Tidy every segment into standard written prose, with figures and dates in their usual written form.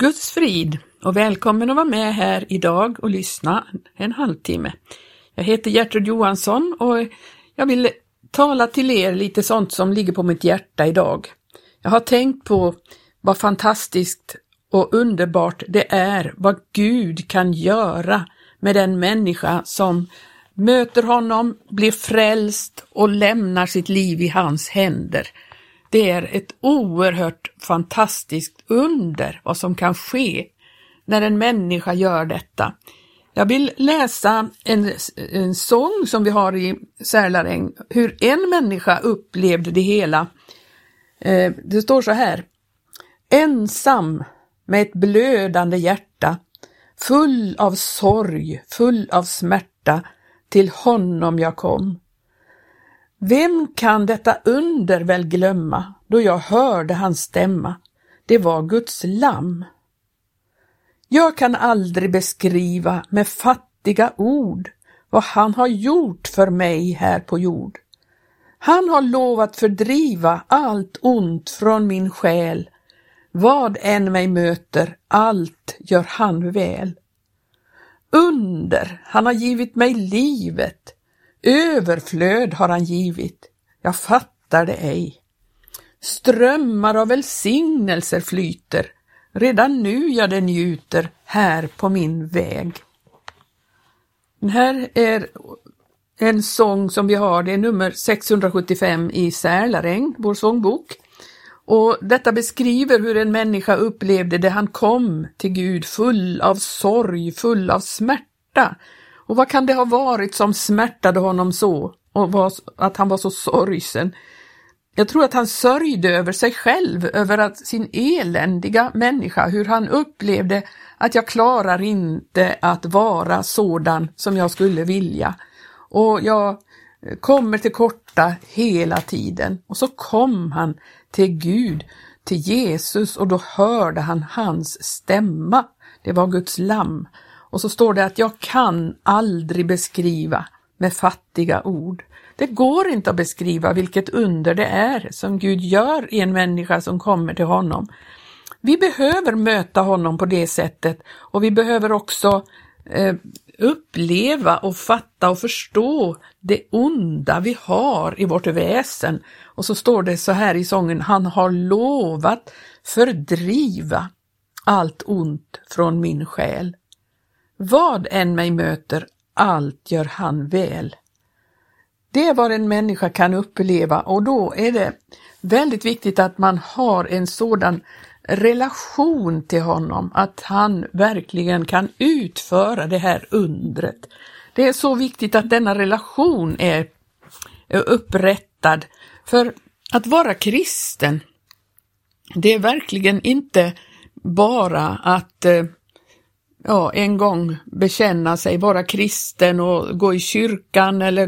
Guds frid och välkommen att vara med här idag och lyssna en halvtimme. Jag heter Gertrud Johansson och jag vill tala till er lite sånt som ligger på mitt hjärta idag. Jag har tänkt på vad fantastiskt och underbart det är, vad Gud kan göra med den människa som möter honom, blir frälst och lämnar sitt liv i hans händer. Det är ett oerhört fantastiskt under vad som kan ske när en människa gör detta. Jag vill läsa en sång som vi har i Särlareng, hur en människa upplevde det hela. Det står så här: ensam med ett blödande hjärta, full av sorg, full av smärta, till honom jag kom. Vem kan detta under väl glömma, då jag hörde hans stämma, det var Guds lamm. Jag kan aldrig beskriva med fattiga ord vad han har gjort för mig här på jord. Han har lovat fördriva allt ont från min själ. Vad än mig möter, allt gör han väl. Under, han har givit mig livet. Överflöd har han givit, jag fattar det ej. Strömmar av välsignelser flyter, redan nu jag den njuter här på min väg. Den här är en sång som vi har, det är nummer 675 i Särlaräng, vår sångbok. Och detta beskriver hur en människa upplevde det han kom till Gud, full av sorg, full av smärta. Och vad kan det ha varit som smärtade honom så, och att han var så sorgsen? Jag tror att han sörjde över sig själv, över att sin eländiga människa, hur han upplevde att jag klarar inte att vara sådan som jag skulle vilja. Och jag kommer till korta hela tiden. Och så kom han till Gud, till Jesus, och då hörde han hans stämma. Det var Guds lamm. Och så står det att jag kan aldrig beskriva med fattiga ord. Det går inte att beskriva vilket under det är som Gud gör i en människa som kommer till honom. Vi behöver möta honom på det sättet, och vi behöver också uppleva och fatta och förstå det onda vi har i vårt väsen. Och så står det så här i sången: han har lovat fördriva allt ont från min själ. Vad än mig möter, allt gör han väl. Det är vad en människa kan uppleva, och då är det väldigt viktigt att man har en sådan relation till honom att han verkligen kan utföra det här undret. Det är så viktigt att denna relation är upprättad, för att vara kristen, det är verkligen inte bara att en gång bekänna sig, vara kristen och gå i kyrkan eller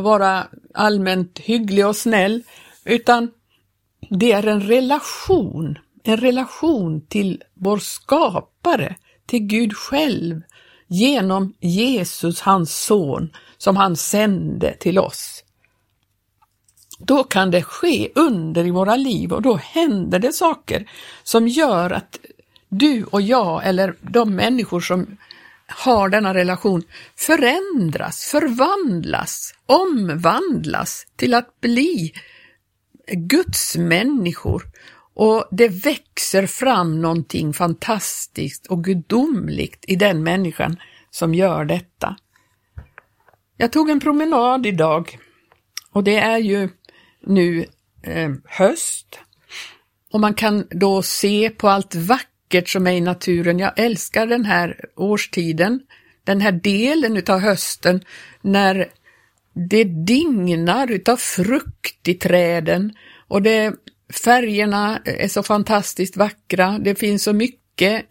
vara allmänt hygglig och snäll, utan det är en relation till vår skapare, till Gud själv, genom Jesus, hans son, som han sände till oss. Då kan det ske under i våra liv, och då händer det saker som gör att du och jag, eller de människor som har denna relation, förändras, förvandlas, omvandlas till att bli Guds människor, och det växer fram någonting fantastiskt och gudomligt i den människan som gör detta. Jag tog en promenad idag, och det är ju nu höst, och man kan då se på allt vackert som är i naturen. Jag älskar den här årstiden, den här delen utav hösten, när det dignar utav frukt i träden, och färgerna är så fantastiskt vackra. Det finns så mycket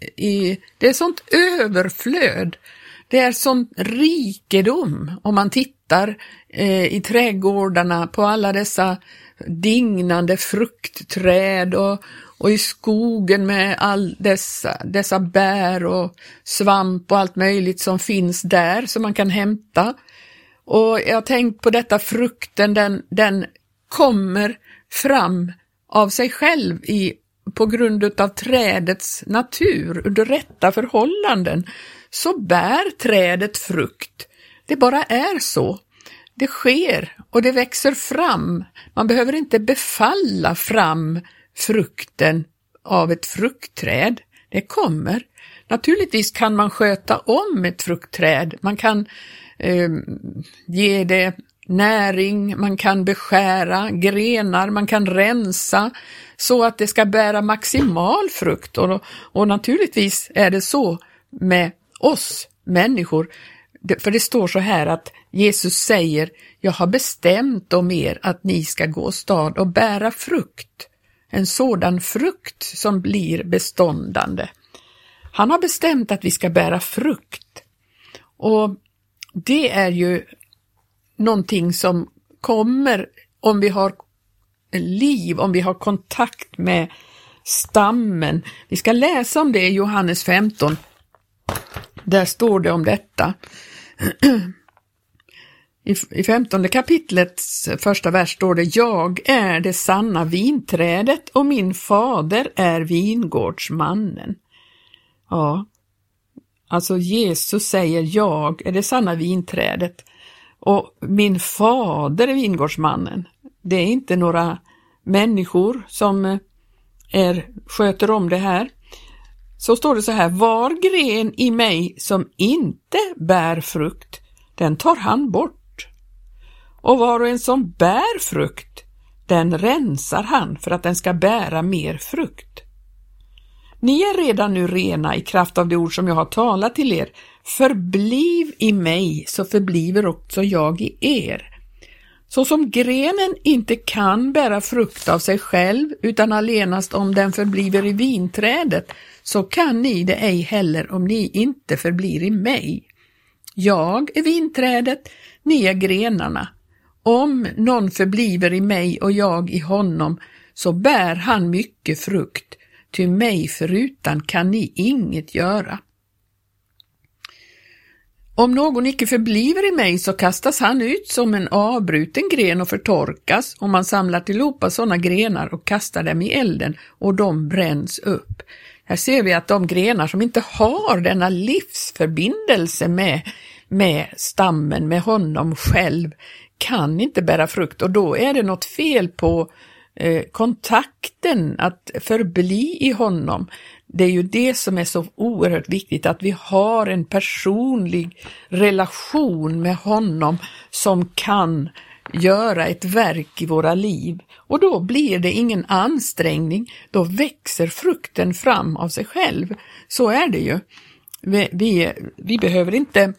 det är sånt överflöd. Det är sån rikedom om man tittar i trädgårdarna på alla dessa dignande fruktträd, och i skogen med all dessa bär och svamp och allt möjligt som finns där som man kan hämta. Och jag har tänkt på detta, frukten den kommer fram av sig själv i på grund av trädets natur under rätta förhållanden så bär trädet frukt. Det bara är så. Det sker och det växer fram. Man behöver inte befalla fram frukten av ett fruktträd. Det kommer. Naturligtvis kan man sköta om ett fruktträd. Man kan ge det näring, man kan beskära grenar, man kan rensa så att det ska bära maximal frukt. Och naturligtvis är det så med oss människor. För det står så här att Jesus säger: jag har bestämt om er att ni ska gå stad och bära frukt. En sådan frukt som blir beståndande. Han har bestämt att vi ska bära frukt. Och det är ju någonting som kommer om vi har liv, om vi har kontakt med stammen. Vi ska läsa om det i Johannes 15. Där står det om detta. I 15 kapitlets första vers står det: jag är det sanna vinträdet och min fader är vingårdsmannen. Ja, alltså Jesus säger: jag är det sanna vinträdet och min fader är vingårdsmannen. Det är inte några människor som sköter om det här. Så står det så här: var gren i mig som inte bär frukt, den tar han bort. Och var och en som bär frukt, den rensar han för att den ska bära mer frukt. Ni är redan nu rena i kraft av det ord som jag har talat till er. Förbliv i mig så förbliver också jag i er. Så som grenen inte kan bära frukt av sig själv utan allenast om den förbliver i vinträdet, så kan ni det ej heller om ni inte förblir i mig. Jag är vinträdet, ni är grenarna. Om någon förbliver i mig och jag i honom, så bär han mycket frukt, ty mig förutan kan ni inget göra. Om någon icke förbliver i mig så kastas han ut som en avbruten gren och förtorkas, och man samlar tillhopa sådana grenar och kastar dem i elden och de bränns upp. Här ser vi att de grenar som inte har denna livsförbindelse med stammen, med honom själv, kan inte bära frukt, och då är det något fel på kontakten, att förbli i honom. Det är ju det som är så oerhört viktigt, att vi har en personlig relation med honom som kan göra ett verk i våra liv. Och då blir det ingen ansträngning, då växer frukten fram av sig själv. Så är det ju. Vi behöver inte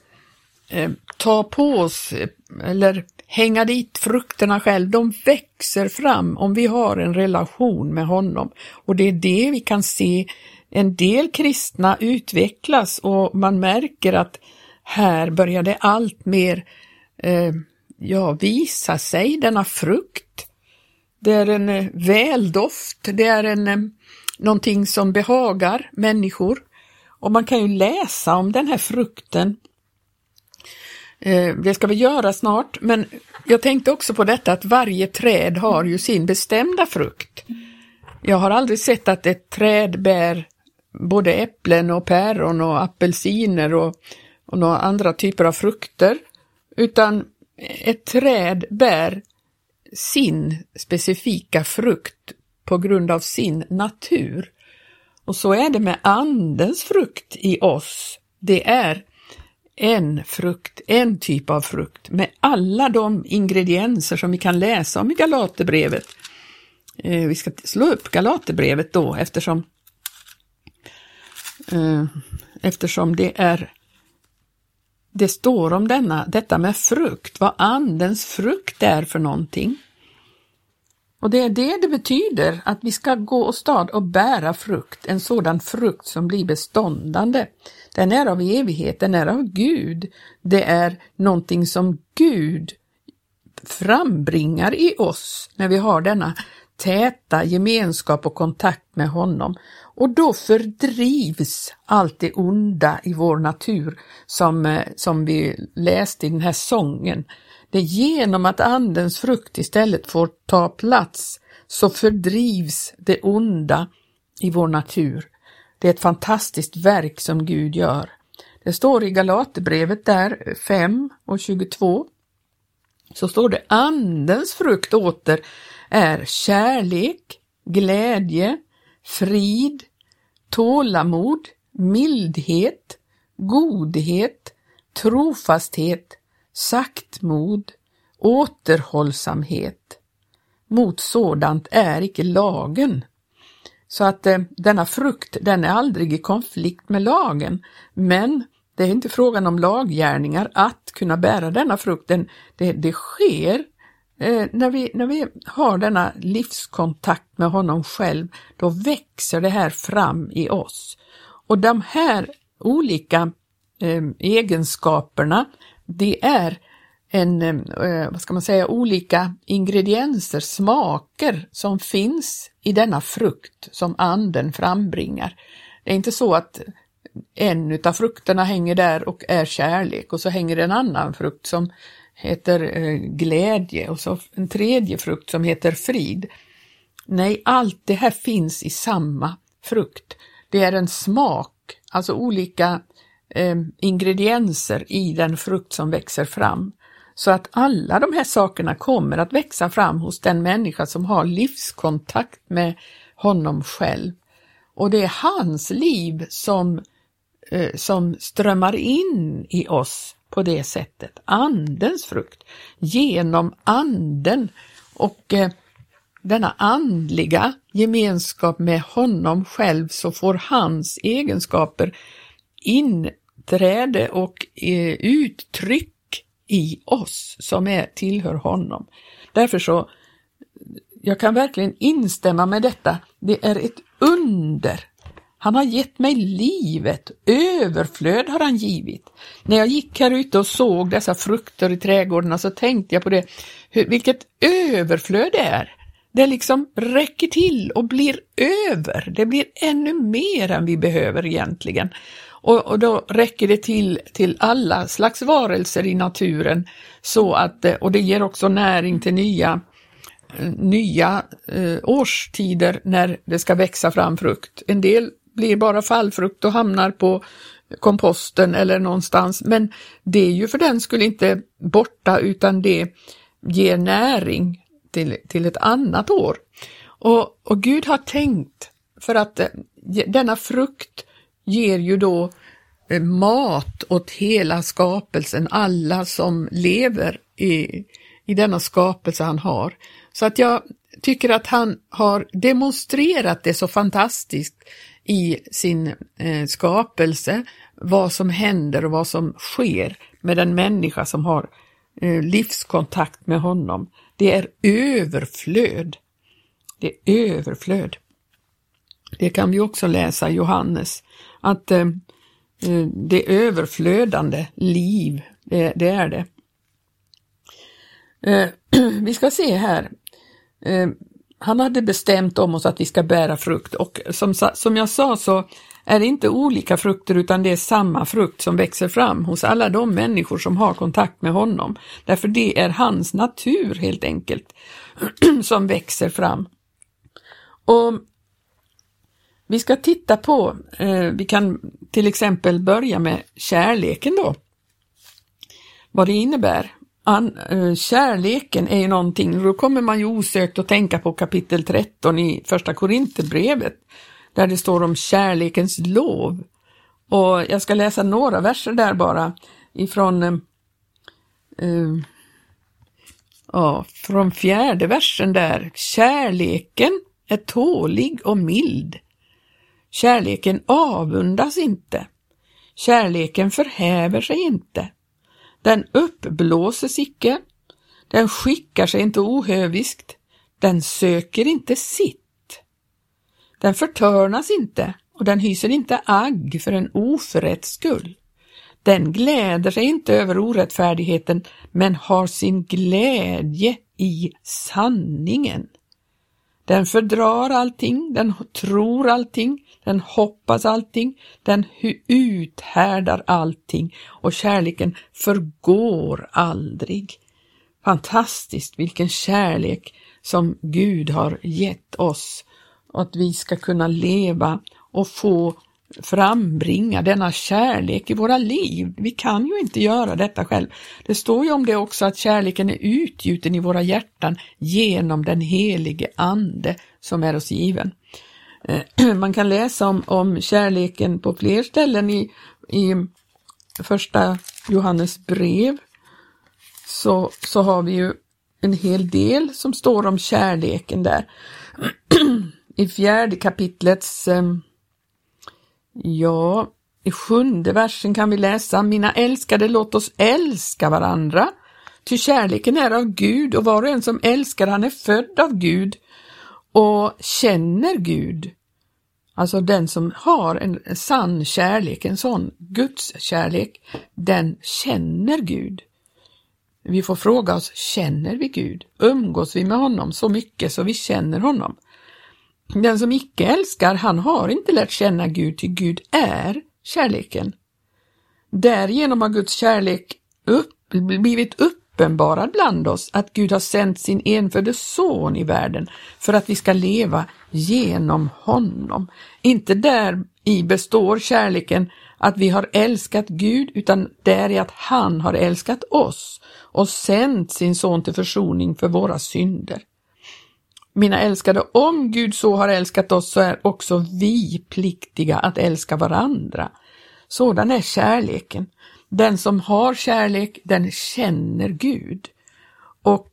ta på oss eller hänga dit frukterna själv. De växer fram om vi har en relation med honom. Och det är det vi kan se. En del kristna utvecklas och man märker att här börjar det allt mer visa sig denna frukt. Det är en väldoft, det är någonting som behagar människor. Och man kan ju läsa om den här frukten. Det ska vi göra snart, men jag tänkte också på detta att varje träd har ju sin bestämda frukt. Jag har aldrig sett att ett träd bär både äpplen och päron och apelsiner och några andra typer av frukter, utan ett träd bär sin specifika frukt på grund av sin natur. Och så är det med andens frukt i oss. Det är en frukt, en typ av frukt, med alla de ingredienser som vi kan läsa om i Galaterbrevet. Vi ska slå upp Galaterbrevet då, eftersom det står om detta med frukt, vad andens frukt är för någonting. Och det är det betyder, att vi ska gå och stad och bära frukt, en sådan frukt som blir beståndande. Den är av evighet, den är av Gud. Det är någonting som Gud frambringar i oss när vi har denna täta gemenskap och kontakt med honom. Och då fördrivs allt det onda i vår natur som vi läste i den här sången. Det är genom att andens frukt istället får ta plats så fördrivs det onda i vår natur. Det är ett fantastiskt verk som Gud gör. Det står i Galaterbrevet där 5:22. Så står det: andens frukt åter är kärlek, glädje, frid, tålamod, mildhet, godhet, trofasthet, saktmod, återhållsamhet. Mot sådant är icke lagen. Så att denna frukt, den är aldrig i konflikt med lagen. Men det är inte frågan om laggärningar att kunna bära denna frukten. Det sker när vi har denna livskontakt med honom själv. Då växer det här fram i oss. Och de här olika egenskaperna, det är olika ingredienser, smaker som finns i denna frukt som anden frambringar. Det är inte så att en utav frukterna hänger där och är kärlek, och så hänger en annan frukt som heter glädje och så en tredje frukt som heter frid. Nej, allt det här finns i samma frukt. Det är en smak, alltså olika ingredienser i den frukt som växer fram. Så att alla de här sakerna kommer att växa fram hos den människa som har livskontakt med honom själv. Och det är hans liv som strömmar in i oss på det sättet. Andens frukt, genom anden och denna andliga gemenskap med honom själv, så får hans egenskaper inträde och uttryck i oss som tillhör honom. Därför så, jag kan verkligen instämma med detta. Det är ett under. Han har gett mig livet. Överflöd har han givit. När jag gick här ute och såg dessa frukter i trädgården, så tänkte jag på det. Vilket överflöd det är. Det liksom räcker till och blir över. Det blir ännu mer än vi behöver egentligen. Och då räcker det till alla slags varelser i naturen, så att, och det ger också näring till nya årstider när det ska växa fram frukt. En del blir bara fallfrukt och hamnar på komposten eller någonstans, men det är ju för den skulle inte borta, utan det ger näring till ett annat år. Och Gud har tänkt, för att denna frukt ger ju då mat åt hela skapelsen, alla som lever i denna skapelse han har. Så att jag tycker att han har demonstrerat det så fantastiskt i sin skapelse, vad som händer och vad som sker med den människa som har livskontakt med honom. Det är överflöd. Det är överflöd. Det kan vi också läsa i Johannes, att det överflödande liv, det är det. Vi ska se här. Han hade bestämt om oss att vi ska bära frukt, och som jag sa, så är det inte olika frukter, utan det är samma frukt som växer fram hos alla de människor som har kontakt med honom. Därför det är hans natur helt enkelt som växer fram. Och vi ska titta på, vi kan till exempel börja med kärleken då. Vad det innebär. Kärleken är ju någonting, då kommer man ju osökt att tänka på kapitel 13 i första Korintherbrevet, där det står om kärlekens lov. Och jag ska läsa några verser där bara, ifrån från fjärde versen där. Kärleken är tålig och mild. Kärleken avundas inte. Kärleken förhäver sig inte. Den uppblåses icke. Den skickar sig inte ohöviskt. Den söker inte sitt. Den förtörnas inte, och den hyser inte agg för en oförrätts skull. Den gläder sig inte över orättfärdigheten, men har sin glädje i sanningen. Den fördrar allting, den tror allting, den hoppas allting, den uthärdar allting, och kärleken förgår aldrig. Fantastiskt vilken kärlek som Gud har gett oss. och att vi ska kunna leva och få frambringa denna kärlek i våra liv. Vi kan ju inte göra detta själv. Det står ju om det också att kärleken är utgjuten i våra hjärtan genom den helige ande som är oss given. Man kan läsa om kärleken på fler ställen i första Johannes brev. Så har vi ju en hel del som står om kärleken där. I fjärde kapitlets i sjunde versen kan vi läsa: Mina älskade, låt oss älska varandra. Ty kärleken är av Gud, och var och en som älskar han är född av Gud och känner Gud. Alltså den som har en sann kärlek, en sån Guds kärlek, den känner Gud. Vi får fråga oss, känner vi Gud? Umgås vi med honom så mycket så vi känner honom? Den som icke älskar, han har inte lärt känna Gud, till Gud är kärleken. Därigenom har Guds kärlek blivit uppenbarad bland oss, att Gud har sänt sin enfödde son i världen för att vi ska leva genom honom. Inte där i består kärleken att vi har älskat Gud, utan där i att han har älskat oss och sänt sin son till försoning för våra synder. Mina älskade, om Gud så har älskat oss, så är också vi pliktiga att älska varandra. Sådan är kärleken. Den som har kärlek, den känner Gud. Och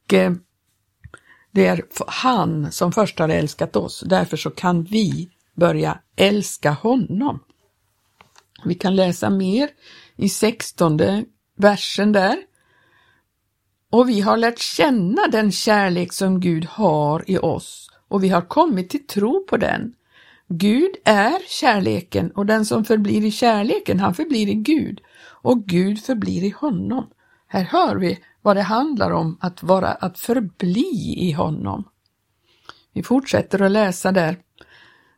det är han som först har älskat oss. Därför så kan vi börja älska honom. Vi kan läsa mer i 16:e versen där. Och vi har lärt känna den kärlek som Gud har i oss, och vi har kommit till tro på den. Gud är kärleken, och den som förblir i kärleken, han förblir i Gud, och Gud förblir i honom. Här hör vi vad det handlar om att förbli i honom. Vi fortsätter att läsa där.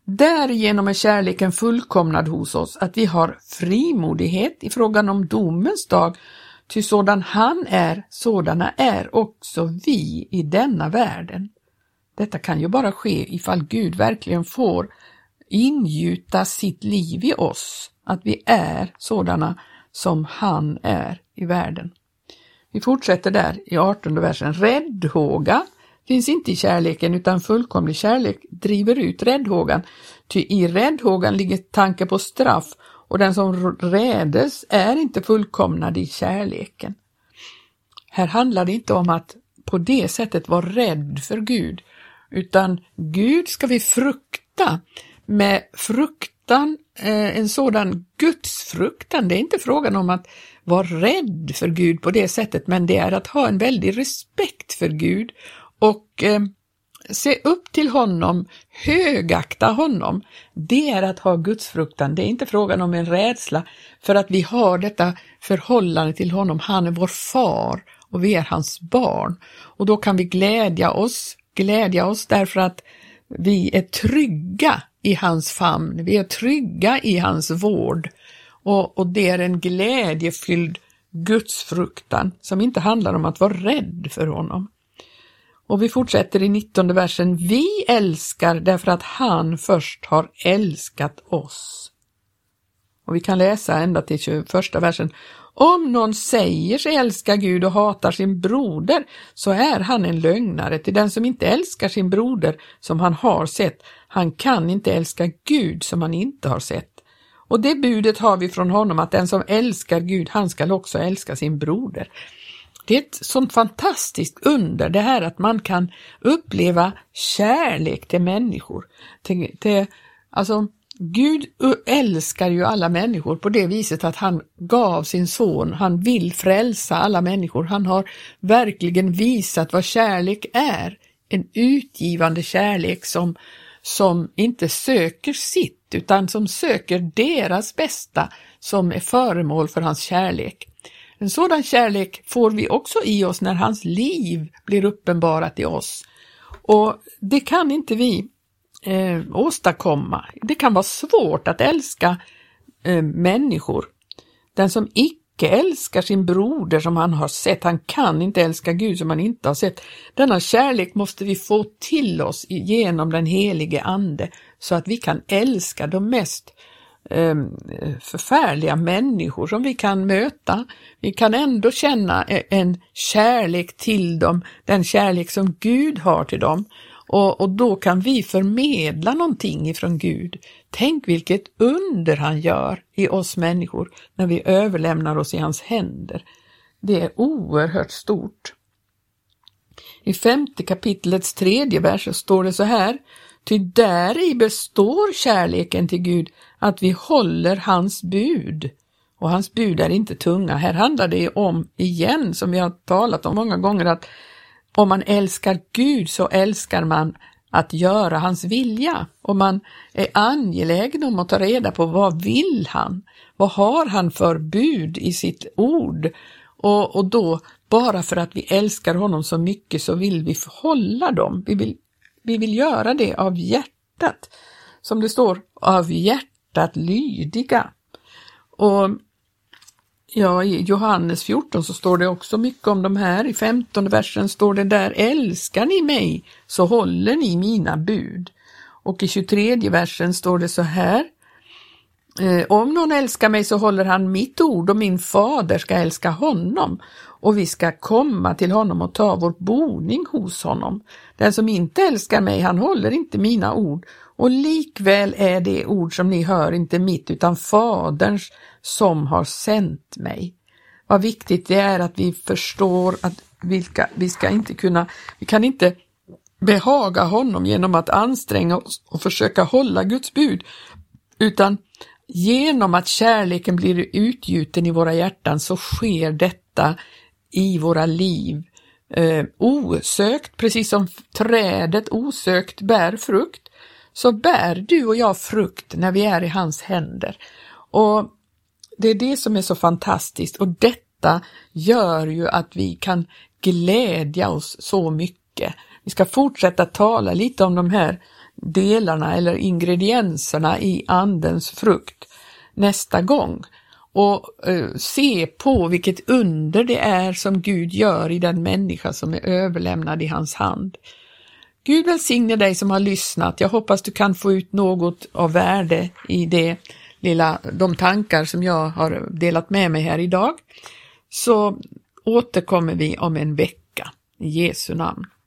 Därigenom är kärleken fullkomnad hos oss, att vi har frimodighet i frågan om domens dag. Ty sådan han är, sådana är också vi i denna världen. Detta kan ju bara ske ifall Gud verkligen får ingjuta sitt liv i oss, att vi är sådana som han är i världen. Vi fortsätter där i 18:e versen. Räddhåga finns inte i kärleken, utan fullkomlig kärlek driver ut räddhågan. Ty i räddhågan ligger tanke på straff, och den som rädes är inte fullkomnad i kärleken. Här handlar det inte om att på det sättet vara rädd för Gud, utan Gud ska vi frukta med fruktan, en sådan gudsfruktan. Det är inte frågan om att vara rädd för Gud på det sättet, men det är att ha en väldig respekt för Gud och se upp till honom, högakta honom. Det är att ha gudsfruktan. Det är inte frågan om en rädsla, för att vi har detta förhållande till honom. Han är vår far och vi är hans barn. Och då kan vi glädja oss därför att vi är trygga i hans famn. Vi är trygga i hans vård. Och det är en glädjefylld gudsfruktan som inte handlar om att vara rädd för honom. Och vi fortsätter i 19:e versen. Vi älskar därför att han först har älskat oss. Och vi kan läsa ända till 21:a versen. Om någon säger sig älska Gud och hatar sin broder, så är han en lögnare. Till den som inte älskar sin broder som han har sett, han kan inte älska Gud som han inte har sett. Och det budet har vi från honom, att den som älskar Gud, han ska också älska sin broder. Det är ett sånt fantastiskt under, det här att man kan uppleva kärlek till människor. Alltså, Gud älskar ju alla människor på det viset att han gav sin son. Han vill frälsa alla människor. Han har verkligen visat vad kärlek är. En utgivande kärlek som inte söker sitt, utan som söker deras bästa som är föremål för hans kärlek. En sådan kärlek får vi också i oss när hans liv blir uppenbarat i oss. Och det kan inte vi åstadkomma. Det kan vara svårt att älska människor. Den som icke icke älskar sin broder som han har sett. Han kan inte älska Gud som han inte har sett. Denna kärlek måste vi få till oss genom den helige ande så att vi kan älska de mest förfärliga människor som vi kan möta. Vi kan ändå känna en kärlek till dem, den kärlek som Gud har till dem. Och då kan vi förmedla någonting ifrån Gud. Tänk vilket under han gör i oss människor när vi överlämnar oss i hans händer. Det är oerhört stort. I 5:e kapitlets 3:e vers står det så här: ty däri består kärleken till Gud, att vi håller hans bud. Och hans bud är inte tunga. Här handlar det om, igen som vi har talat om många gånger, att om man älskar Gud så älskar man att göra hans vilja. Och man är angelägen om att ta reda på vad vill han? Vad har han för bud i sitt ord? Och då, bara för att vi älskar honom så mycket så vill vi hålla dem. Vi vill göra det av hjärtat. Som det står, av hjärtat lydiga. Och ja, i Johannes 14 så står det också mycket om de här. I 15:e versen står det där: älskar ni mig så håller ni mina bud. Och i 23:e versen står det så här: om någon älskar mig så håller han mitt ord och min fader ska älska honom. Och vi ska komma till honom och ta vår boning hos honom. Den som inte älskar mig, han håller inte mina ord. Och likväl är det ord som ni hör inte mitt utan faderns som har sänt mig. Vad viktigt det är att vi förstår att vi kan inte behaga honom genom att anstränga oss och försöka hålla Guds bud. Utan genom att kärleken blir utgjuten i våra hjärtan så sker detta i våra liv. Osökt, precis som trädet osökt bär frukt, så bär du och jag frukt när vi är i hans händer. Och det är det som är så fantastiskt, och detta gör ju att vi kan glädja oss så mycket. Vi ska fortsätta tala lite om de här delarna eller ingredienserna i andens frukt nästa gång. Och se på vilket under det är som Gud gör i den människa som är överlämnad i hans hand. Gud välsigne dig som har lyssnat. Jag hoppas du kan få ut något av värde i de tankar som jag har delat med mig här idag. Så återkommer vi om en vecka. I Jesu namn.